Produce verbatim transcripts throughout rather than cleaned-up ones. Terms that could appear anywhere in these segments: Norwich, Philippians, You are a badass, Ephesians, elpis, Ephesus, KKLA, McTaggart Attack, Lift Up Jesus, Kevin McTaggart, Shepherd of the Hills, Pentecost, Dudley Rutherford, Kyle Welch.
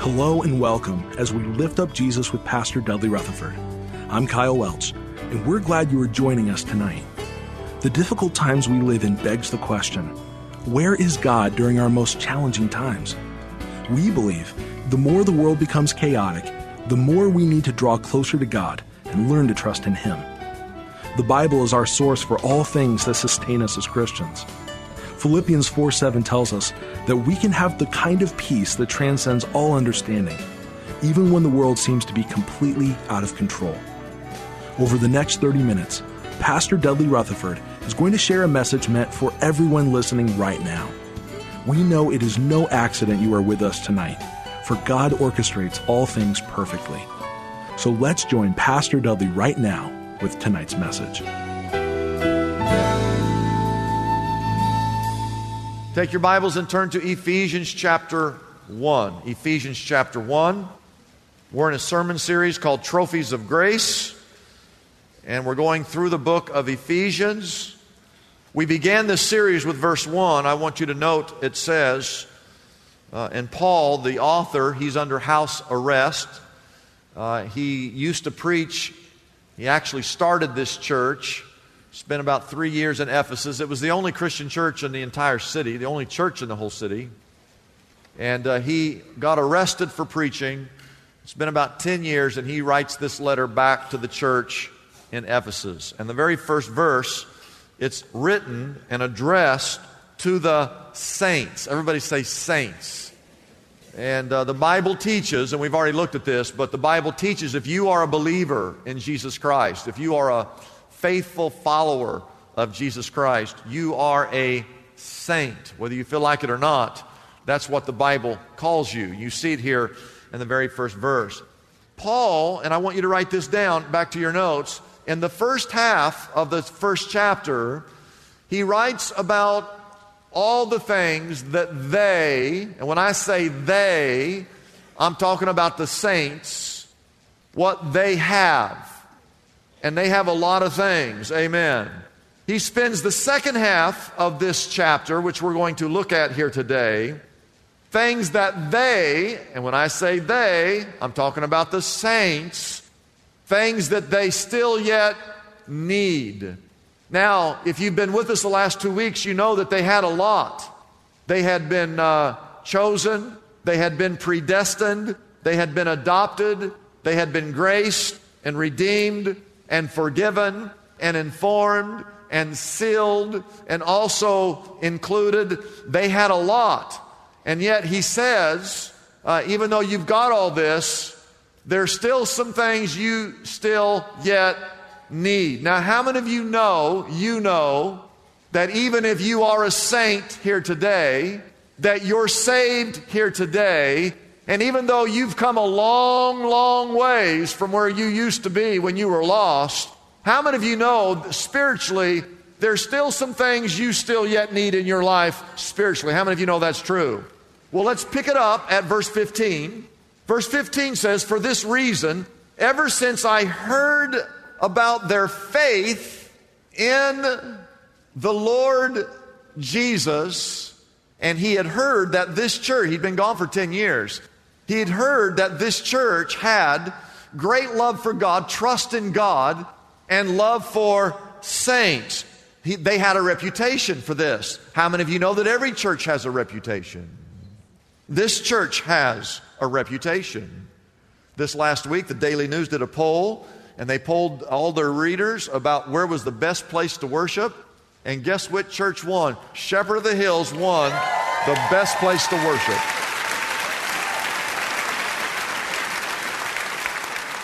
Hello and welcome as we lift up Jesus with Pastor Dudley Rutherford. I'm Kyle Welch, and we're glad you are joining us tonight. The difficult times we live in begs the question, where is God during our most challenging times? We believe the more the world becomes chaotic, the more we need to draw closer to God and learn to trust in Him. The Bible is our source for all things that sustain us as Christians. Philippians four seven tells us that we can have the kind of peace that transcends all understanding, even when the world seems to be completely out of control. Over the next thirty minutes, Pastor Dudley Rutherford is going to share a message meant for everyone listening right now. We know it is no accident you are with us tonight, for God orchestrates all things perfectly. So let's join Pastor Dudley right now with tonight's message. Take your Bibles and turn to Ephesians chapter one. Ephesians chapter one. We're in a sermon series called Trophies of Grace, and we're going through the book of Ephesians. We began this series with verse one. I want you to note it says, uh, and Paul, the author, he's under house arrest. Uh, he used to preach. He actually started this church. Spent about three years in Ephesus. It was the only Christian church in the entire city, the only church in the whole city. And uh, he got arrested for preaching. It's been about ten years, and he writes this letter back to the church in Ephesus. And the very first verse, it's written and addressed to the saints. Everybody say saints. And uh, the Bible teaches, and we've already looked at this, but the Bible teaches if you are a believer in Jesus Christ, if you are a faithful follower of Jesus Christ, you are a saint. Whether you feel like it or not, that's what the Bible calls you. You see it here in the very first verse. Paul, and I want you to write this down back to your notes, in the first half of the first chapter, he writes about all the things that they, and when I say they, I'm talking about the saints, what they have. And they have a lot of things. Amen. He spends the second half of this chapter, which we're going to look at here today, things that they, and when I say they, I'm talking about the saints, things that they still yet need. Now, if you've been with us the last two weeks, you know that they had a lot. They had been uh, chosen. They had been predestined. They had been adopted. They had been graced and redeemed, and forgiven, and informed, and sealed, and also included. They had a lot. And yet he says, uh, even though you've got all this, there's still some things you still yet need. Now, how many of you know, you know, that even if you are a saint here today, that you're saved here today, and even though you've come a long, long ways from where you used to be when you were lost, how many of you know spiritually there's still some things you still yet need in your life spiritually? How many of you know that's true? Well, let's pick it up at verse fifteen. Verse fifteen says, "For this reason, ever since I heard about their faith in the Lord Jesus," and he had heard that this church, he'd been gone for ten years, he had heard that this church had great love for God, trust in God, and love for saints. He, they had a reputation for this. How many of you know that every church has a reputation? This church has a reputation. This last week, the Daily News did a poll, and they polled all their readers about where was the best place to worship. And guess what church won? Shepherd of the Hills won the best place to worship.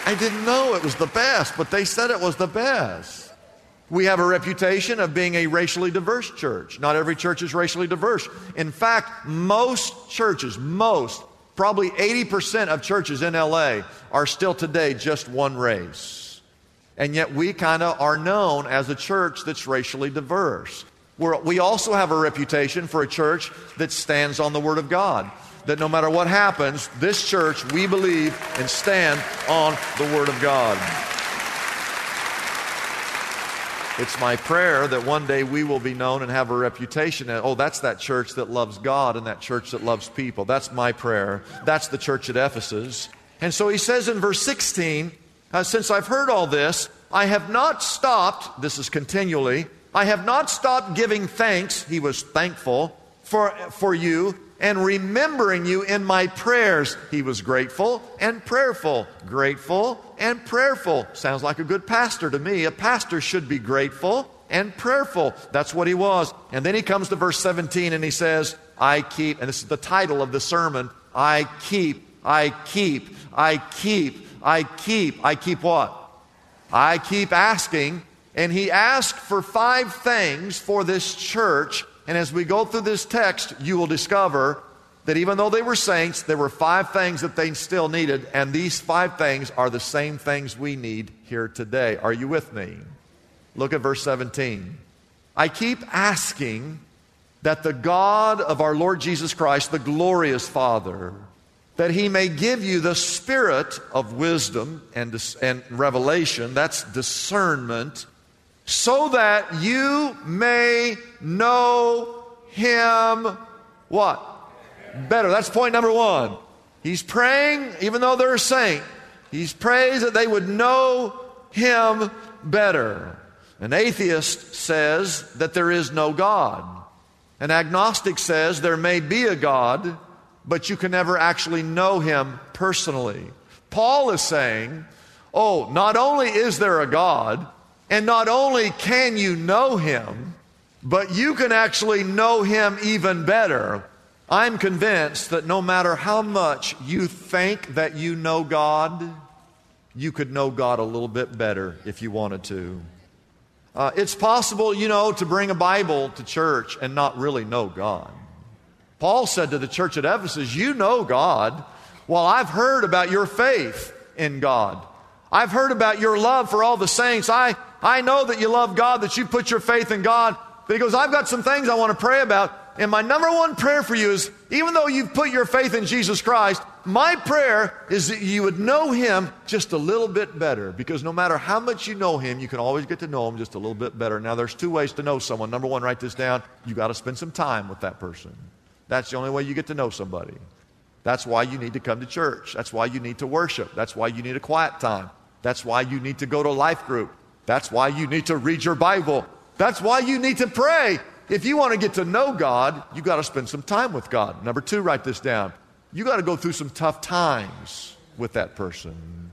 I didn't know it was the best, but they said it was the best. We have a reputation of being a racially diverse church. Not every church is racially diverse. In fact, most churches, most, probably eighty percent of churches in L A are still today just one race. And yet we kind of are known as a church that's racially diverse. We're, we also have a reputation for a church that stands on the Word of God. That no matter what happens, this church, we believe and stand on the Word of God. It's my prayer that one day we will be known and have a reputation. And, oh, that's that church that loves God and that church that loves people. That's my prayer. That's the church at Ephesus. And so he says in verse sixteen, uh, since I've heard all this, I have not stopped, this is continually, I have not stopped giving thanks, he was thankful, for, for you, and remembering you in my prayers. He was grateful and prayerful. Grateful and prayerful. Sounds like a good pastor to me. A pastor should be grateful and prayerful. That's what he was. And then he comes to verse seventeen and he says, I keep, and this is the title of the sermon, I keep, I keep, I keep, I keep, I keep what? I keep asking. And he asked for five things for this church. And as we go through this text, you will discover that even though they were saints, there were five things that they still needed, and these five things are the same things we need here today. Are you with me? Look at verse seventeen. I keep asking that the God of our Lord Jesus Christ, the glorious Father, that He may give you the spirit of wisdom and, dis- and revelation, that's discernment, so that you may know Him, what? Better. That's point number one. He's praying, even though they're a saint, he prays that they would know Him better. An atheist says that there is no God. An agnostic says there may be a God, but you can never actually know Him personally. Paul is saying, oh, not only is there a God, and not only can you know Him, but you can actually know Him even better. I'm convinced that no matter how much you think that you know God, you could know God a little bit better if you wanted to. Uh, it's possible, you know, to bring a Bible to church and not really know God. Paul said to the church at Ephesus, you know God. Well, I've heard about your faith in God. I've heard about your love for all the saints. I, I know that you love God, that you put your faith in God. But he goes, I've got some things I want to pray about. And my number one prayer for you is, even though you've put your faith in Jesus Christ, my prayer is that you would know Him just a little bit better. Because no matter how much you know Him, you can always get to know Him just a little bit better. Now, there's two ways to know someone. Number one, write this down. You got to spend some time with that person. That's the only way you get to know somebody. That's why you need to come to church. That's why you need to worship. That's why you need a quiet time. That's why you need to go to life group. That's why you need to read your Bible. That's why you need to pray. If you want to get to know God, you got to spend some time with God. Number two, write this down. You got to go through some tough times with that person.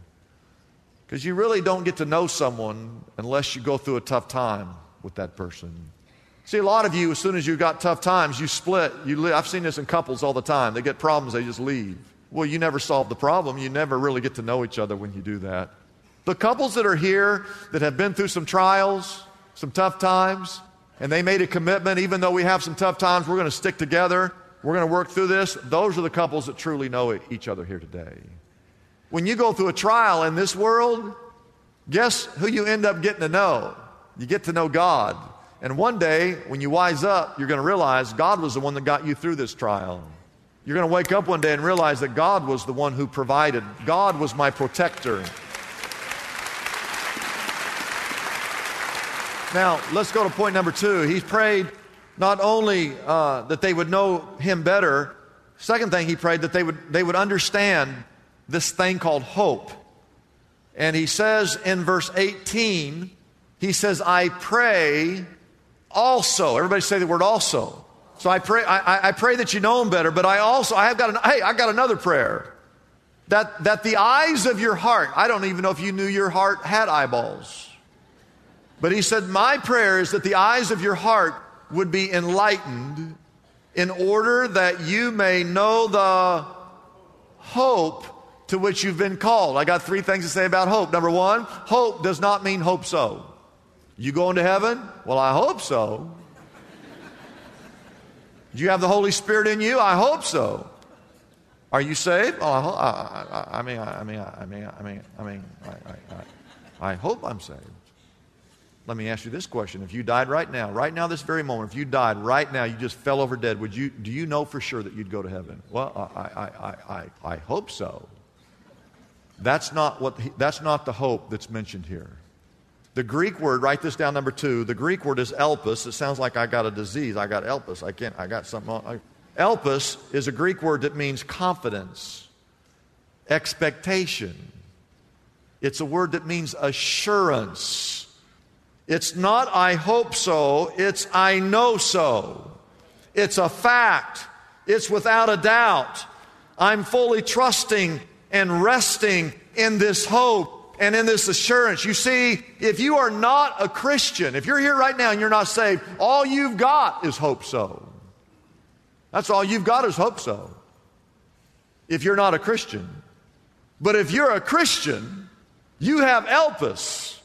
Because you really don't get to know someone unless you go through a tough time with that person. See, a lot of you, as soon as you got tough times, you split. You leave. I've seen this in couples all the time. They get problems, they just leave. Well, you never solve the problem. You never really get to know each other when you do that. The couples that are here that have been through some trials, some tough times, and they made a commitment, even though we have some tough times, we're going to stick together. We're going to work through this. Those are the couples that truly know each other here today. When you go through a trial in this world, guess who you end up getting to know? You get to know God. And one day, when you wise up, you're going to realize God was the one that got you through this trial. You're going to wake up one day and realize that God was the one who provided. God was my protector. Now, let's go to point number two. He prayed not only uh, that they would know Him better. Second thing he prayed, that they would, they would understand this thing called hope. And he says in verse eighteen, he says, I pray also. Everybody say the word also. So I pray, I, I pray that you know Him better, but I also, I have got, an, hey, I got another prayer. That, that the eyes of your heart, I don't even know if you knew your heart had eyeballs. But he said, my prayer is that the eyes of your heart would be enlightened in order that you may know the hope to which you've been called. I got three things to say about hope. Number one, hope does not mean hope so. You going to heaven? Well, I hope so. Do you have the Holy Spirit in you? I hope so. Are you saved? Oh, I, ho- I, I, I mean, I, I mean, I, I mean, I mean, I mean, I, I, I hope I'm saved. Let me ask you this question: if you died right now, right now, this very moment, if you died right now, you just fell over dead, would you? Do you know for sure that you'd go to heaven? Well, I, I, I, I, I hope so. That's not what. That's not the hope that's mentioned here. The Greek word, write this down, number two, the Greek word is elpis. It sounds like I got a disease. I got elpis. I can't, I got something on. I, elpis is a Greek word that means confidence, expectation. It's a word that means assurance. It's not I hope so, it's I know so. It's a fact. It's without a doubt. I'm fully trusting and resting in this hope and in this assurance. You see, if you are not a Christian, if you're here right now and you're not saved, all you've got is hope so. That's all you've got is hope so, if you're not a Christian. But if you're a Christian, you have elpis.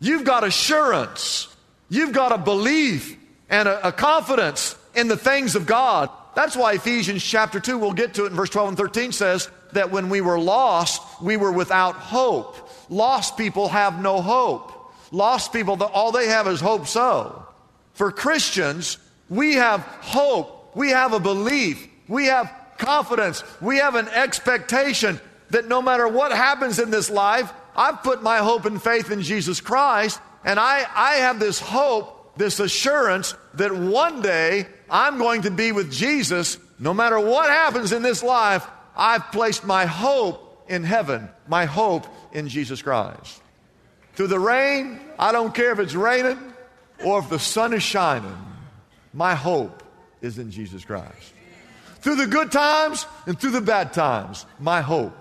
You've got assurance. You've got a belief and a, a confidence in the things of God. That's why Ephesians chapter two, we'll get to it in verse twelve and thirteen, says that when we were lost, we were without hope. Lost people have no hope. Lost people, all they have is hope so. For Christians, we have hope. We have a belief. We have confidence. We have an expectation that no matter what happens in this life, I've put my hope and faith in Jesus Christ, and I, I have this hope, this assurance that one day I'm going to be with Jesus. No matter what happens in this life, I've placed my hope in heaven, my hope in Jesus Christ. Through the rain, I don't care if it's raining or if the sun is shining, my hope is in Jesus Christ. Through the good times and through the bad times, my hope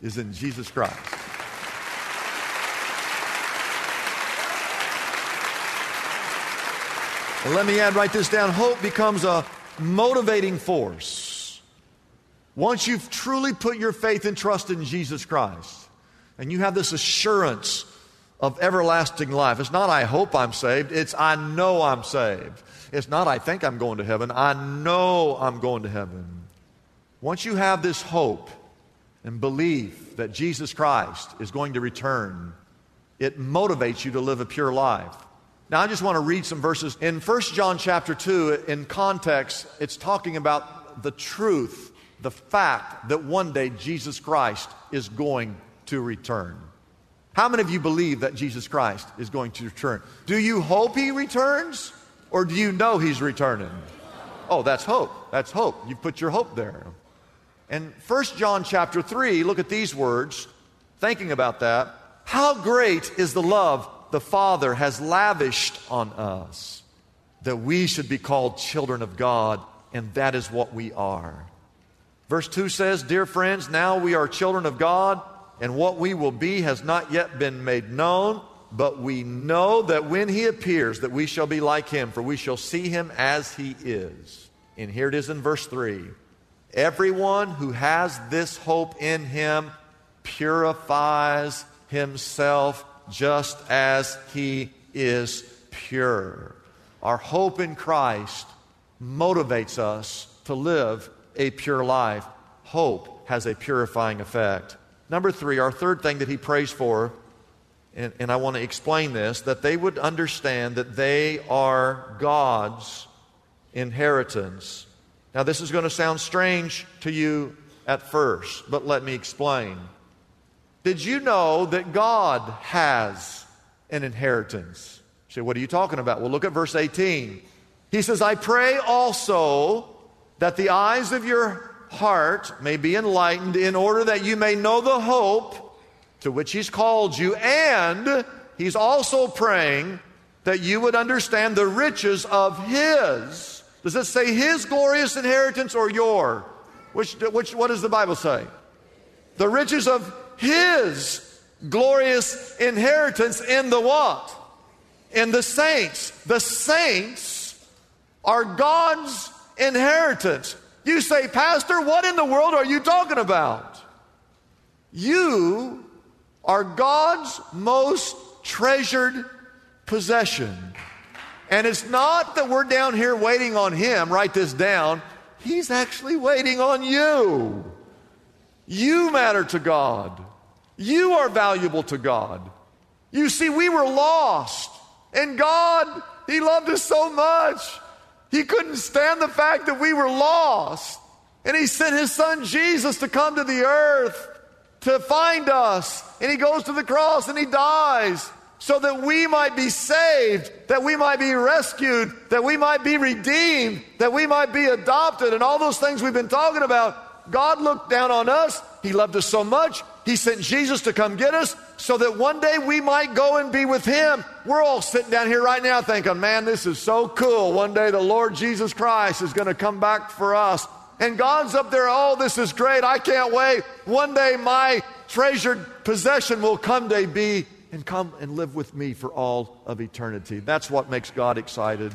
is in Jesus Christ. And let me add, write this down. Hope becomes a motivating force. Once you've truly put your faith and trust in Jesus Christ, and you have this assurance of everlasting life. It's not I hope I'm saved. It's I know I'm saved. It's not I think I'm going to heaven. I know I'm going to heaven. Once you have this hope and belief that Jesus Christ is going to return, it motivates you to live a pure life. Now, I just want to read some verses. In First John chapter two, in context, it's talking about the truth, the fact that one day Jesus Christ is going to to return. How many of you believe that Jesus Christ is going to return? Do you hope he returns, or do you know he's returning? Oh, that's hope. That's hope. You put your hope there. And First John chapter three, look at these words, thinking about that. How great is the love the Father has lavished on us, that we should be called children of God, and that is what we are. Verse two says, dear friends, now we are children of God, and what we will be has not yet been made known, but we know that when he appears, that we shall be like him, for we shall see him as he is. And here it is in verse three. Everyone who has this hope in him purifies himself just as he is pure. Our hope in Christ motivates us to live a pure life. Hope has a purifying effect. Number three, our third thing that he prays for, and, and I want to explain this, that they would understand that they are God's inheritance. Now, this is going to sound strange to you at first, but let me explain. Did you know that God has an inheritance? You say, what are you talking about? Well, look at verse eighteen. He says, I pray also that the eyes of your heart may be enlightened, in order that you may know the hope to which he's called you. And he's also praying that you would understand the riches of his. Does it say his glorious inheritance or your? Which, which, what does the Bible say? The riches of his glorious inheritance in the what? In the saints. The saints are God's inheritance. You say, Pastor, what in the world are you talking about? You are God's most treasured possession. And it's not that we're down here waiting on him. Write this down. He's actually waiting on you. You matter to God. You are valuable to God. You see, we were lost. And God, he loved us so much. He couldn't stand the fact that we were lost. And he sent his son Jesus to come to the earth to find us. And he goes to the cross and he dies so that we might be saved, that we might be rescued, that we might be redeemed, that we might be adopted. And all those things we've been talking about, God looked down on us. He loved us so much. He sent Jesus to come get us so that one day we might go and be with him. We're all sitting down here right now thinking, man, this is so cool. One day the Lord Jesus Christ is going to come back for us. And God's up there, oh, this is great. I can't wait. One day my treasured possession will come to be and come and live with me for all of eternity. That's what makes God excited.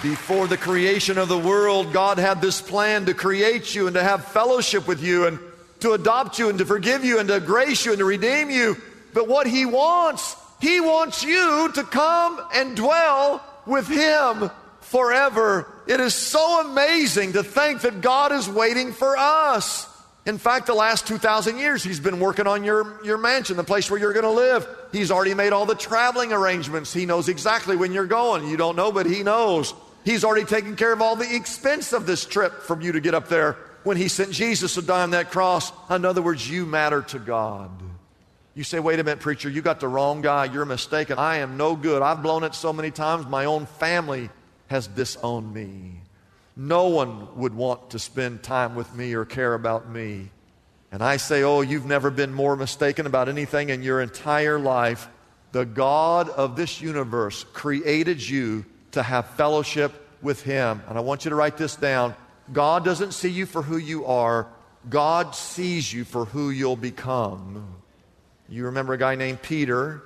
Before the creation of the world, God had this plan to create you and to have fellowship with you and to adopt you and to forgive you and to grace you and to redeem you. But what he wants, he wants you to come and dwell with him forever. It is so amazing to think that God is waiting for us. In fact, the last two thousand years, he's been working on your, your mansion, the place where you're going to live. He's already made all the traveling arrangements. He knows exactly when you're going. You don't know, but he knows. He's already taken care of all the expense of this trip from you to get up there when he sent Jesus to die on that cross. In other words, you matter to God. You say, wait a minute, preacher, you got the wrong guy. You're mistaken. I am no good. I've blown it so many times. My own family has disowned me. No one would want to spend time with me or care about me. And I say, oh, you've never been more mistaken about anything in your entire life. The God of this universe created you to have fellowship with him. And I want you to write this down. God doesn't see you for who you are. God sees you for who you'll become. You remember a guy named Peter.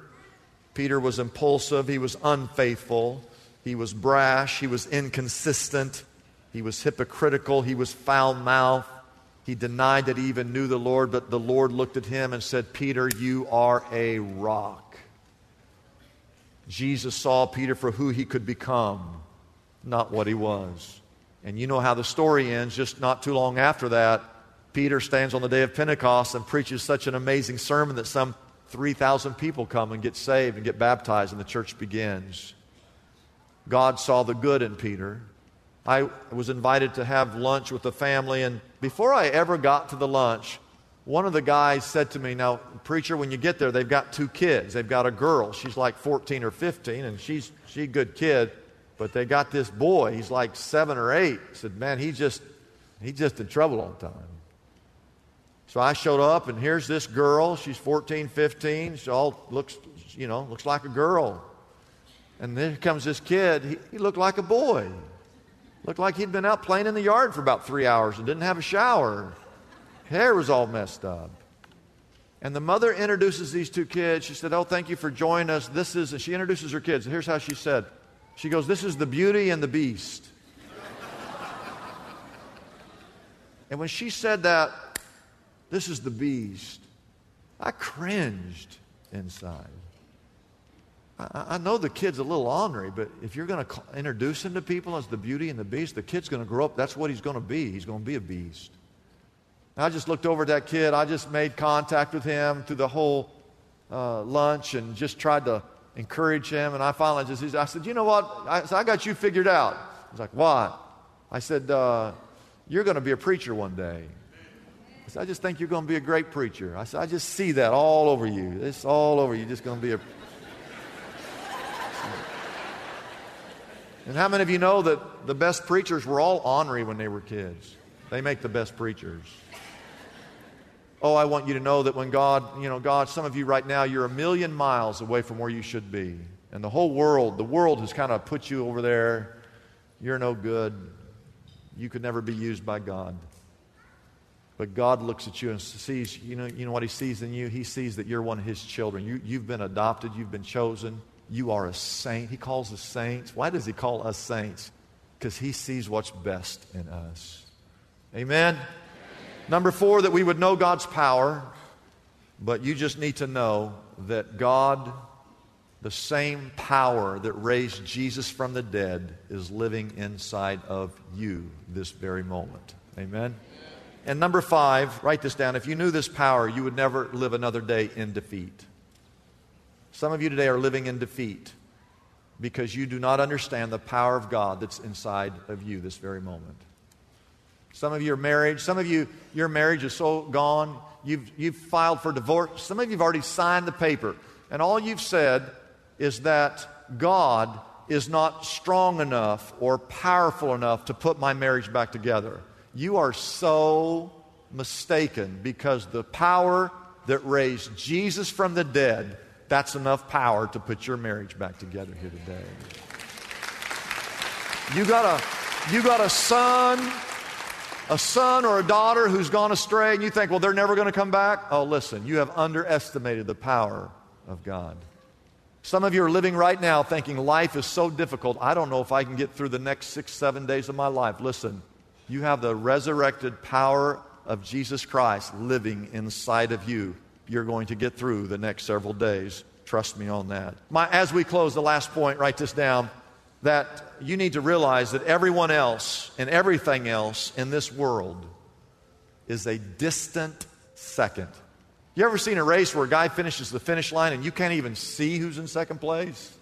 Peter was impulsive. He was unfaithful. He was brash. He was inconsistent. He was hypocritical. He was foul-mouthed. He denied that he even knew the Lord, but the Lord looked at him and said, Peter, you are a rock. Jesus saw Peter for who he could become, not what he was. And you know how the story ends. Just not too long after that, Peter stands on the day of Pentecost and preaches such an amazing sermon that some three thousand people come and get saved and get baptized, and the church begins. God saw the good in Peter. I was invited to have lunch with the family, and before I ever got to the lunch, one of the guys said to me, now, preacher, when you get there, they've got two kids. They've got a girl. She's like fourteen or fifteen, and she's she good kid, but they got this boy. He's like seven or eight. I said, man, he just, he just in trouble all the time. So I showed up, and here's this girl. She's fourteen, fifteen. She all looks, you know, looks like a girl. And there comes this kid. He, he looked like a boy. Looked like he'd been out playing in the yard for about three hours and didn't have a shower. Hair was all messed up. And the mother introduces these two kids. She said, oh, thank you for joining us. This is, and she introduces her kids. Here's how she said. She goes, this is the Beauty and the Beast. And when she said that, this is the Beast, I cringed inside. I know the kid's a little ornery, but if you're going to introduce him to people as the Beauty and the Beast, the kid's going to grow up. That's what he's going to be. He's going to be a beast. And I just looked over at that kid. I just made contact with him through the whole uh, lunch and just tried to encourage him. And I finally just, I said, you know what? I, so I got you figured out. He's like, what? I said, uh, you're going to be a preacher one day. I said, I just think you're going to be a great preacher. I said, I just see that all over you. It's all over you. You're just going to be a And how many of you know that the best preachers were all ornery when they were kids? They make the best preachers. Oh, I want you to know that when God, you know, God, some of you right now, you're a million miles away from where you should be. And the whole world, the world has kind of put you over there. You're no good. You could never be used by God. But God looks at you and sees, you know, you know what he sees in you? He sees that you're one of his children. You, you've been adopted. You've been chosen. You are a saint. He calls us saints. Why does he call us saints? Because he sees what's best in us. Amen? Amen? Number four, that we would know God's power. But you just need to know that God, the same power that raised Jesus from the dead, is living inside of you this very moment. Amen? And number five, write this down. If you knew this power, you would never live another day in defeat. Some of you today are living in defeat because you do not understand the power of God that's inside of you this very moment. Some of your marriage, some of you, your marriage is so gone, you've, you've filed for divorce. Some of you have already signed the paper. And all you've said is that God is not strong enough or powerful enough to put my marriage back together. You are so mistaken, because the power that raised Jesus from the dead, that's enough power to put your marriage back together here today. You got a, you got a son, a son or a daughter who's gone astray, and you think, well, they're never going to come back. Oh, listen, you have underestimated the power of God. Some of you are living right now thinking life is so difficult. I don't know if I can get through the next six, seven days of my life. Listen, you have the resurrected power of Jesus Christ living inside of you. You're going to get through the next several days. Trust me on that. My, as we close, the last point, write this down, that you need to realize that everyone else and everything else in this world is a distant second. You ever seen a race where a guy finishes the finish line and you can't even see who's in second place?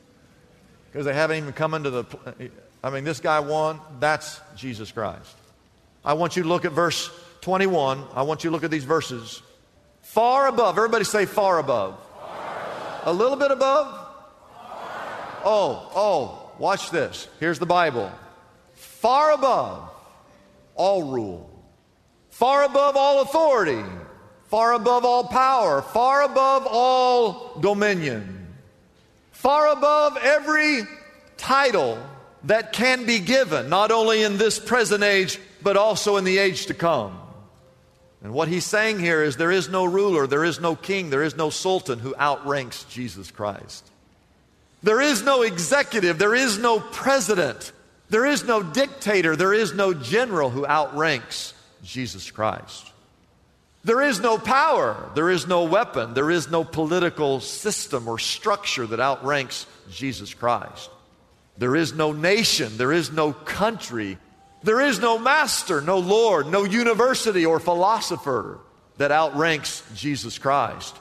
Because they haven't even come into the... I mean, this guy won. That's Jesus Christ. I want you to look at verse twenty-one. I want you to look at these verses. Far above. Everybody say far above. Far above. A little bit above? Far. Oh, oh, watch this. Here's the Bible. Far above all rule. Far above all authority. Far above all power. Far above all dominion. Far above every title that can be given, not only in this present age, but also in the age to come. And what he's saying here is there is no ruler, there is no king, there is no sultan who outranks Jesus Christ. There is no executive, there is no president, there is no dictator, there is no general who outranks Jesus Christ. There is no power, there is no weapon, there is no political system or structure that outranks Jesus Christ. There is no nation, there is no country, there is no master, no lord, no university or philosopher that outranks Jesus Christ.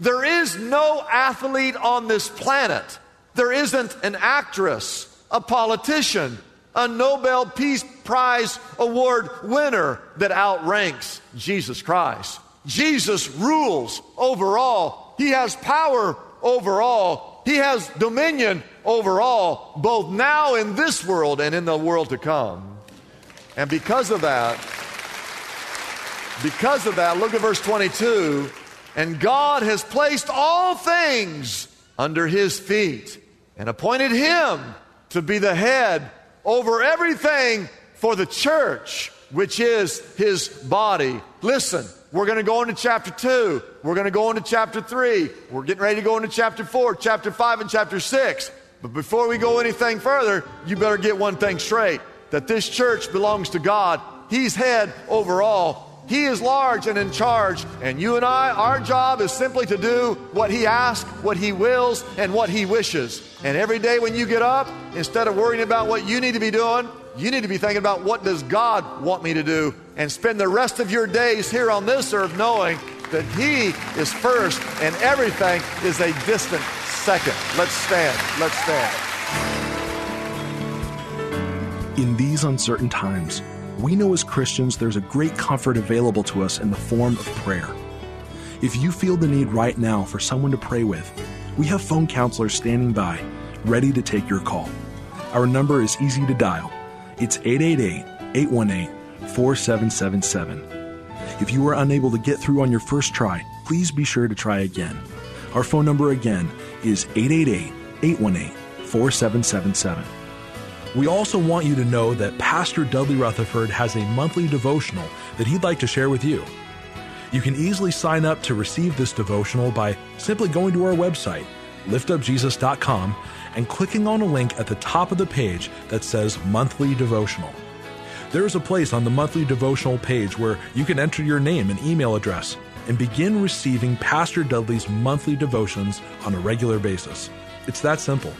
There is no athlete on this planet. There isn't an actress, a politician, a Nobel Peace Prize award winner that outranks Jesus Christ. Jesus rules over all. He has power over all. He has dominion over all, both now in this world and in the world to come. And because of that, because of that, look at verse twenty-two. And God has placed all things under his feet and appointed him to be the head over everything for the church, which is his body. Listen, we're going to go into chapter two. We're going to go into chapter three. We're getting ready to go into chapter four, chapter five, and chapter six. But before we go anything further, you better get one thing straight. That this church belongs to God. He's head over all. He is large and in charge. And you and I, our job is simply to do what he asks, what he wills, and what he wishes. And every day when you get up, instead of worrying about what you need to be doing, you need to be thinking about what does God want me to do, and spend the rest of your days here on this earth knowing that he is first and everything is a distant second. Let's stand. Let's stand. In these uncertain times, we know as Christians there's a great comfort available to us in the form of prayer. If you feel the need right now for someone to pray with, we have phone counselors standing by, ready to take your call. Our number is easy to dial. It's eight eight eight, eight one eight, four seven seven seven. If you are unable to get through on your first try, please be sure to try again. Our phone number again is eight eight eight, eight one eight, four seven seven seven. We also want you to know that Pastor Dudley Rutherford has a monthly devotional that he'd like to share with you. You can easily sign up to receive this devotional by simply going to our website, lift up jesus dot com, and clicking on a link at the top of the page that says Monthly Devotional. There is a place on the Monthly Devotional page where you can enter your name and email address, and begin receiving Pastor Dudley's monthly devotions on a regular basis. It's that simple.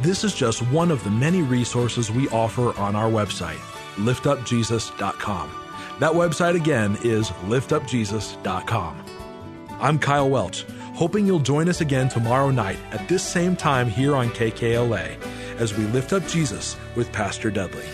This is just one of the many resources we offer on our website, lift up jesus dot com. That website again is lift up jesus dot com. I'm Kyle Welch, hoping you'll join us again tomorrow night at this same time here on K K L A as we lift up Jesus with Pastor Dudley.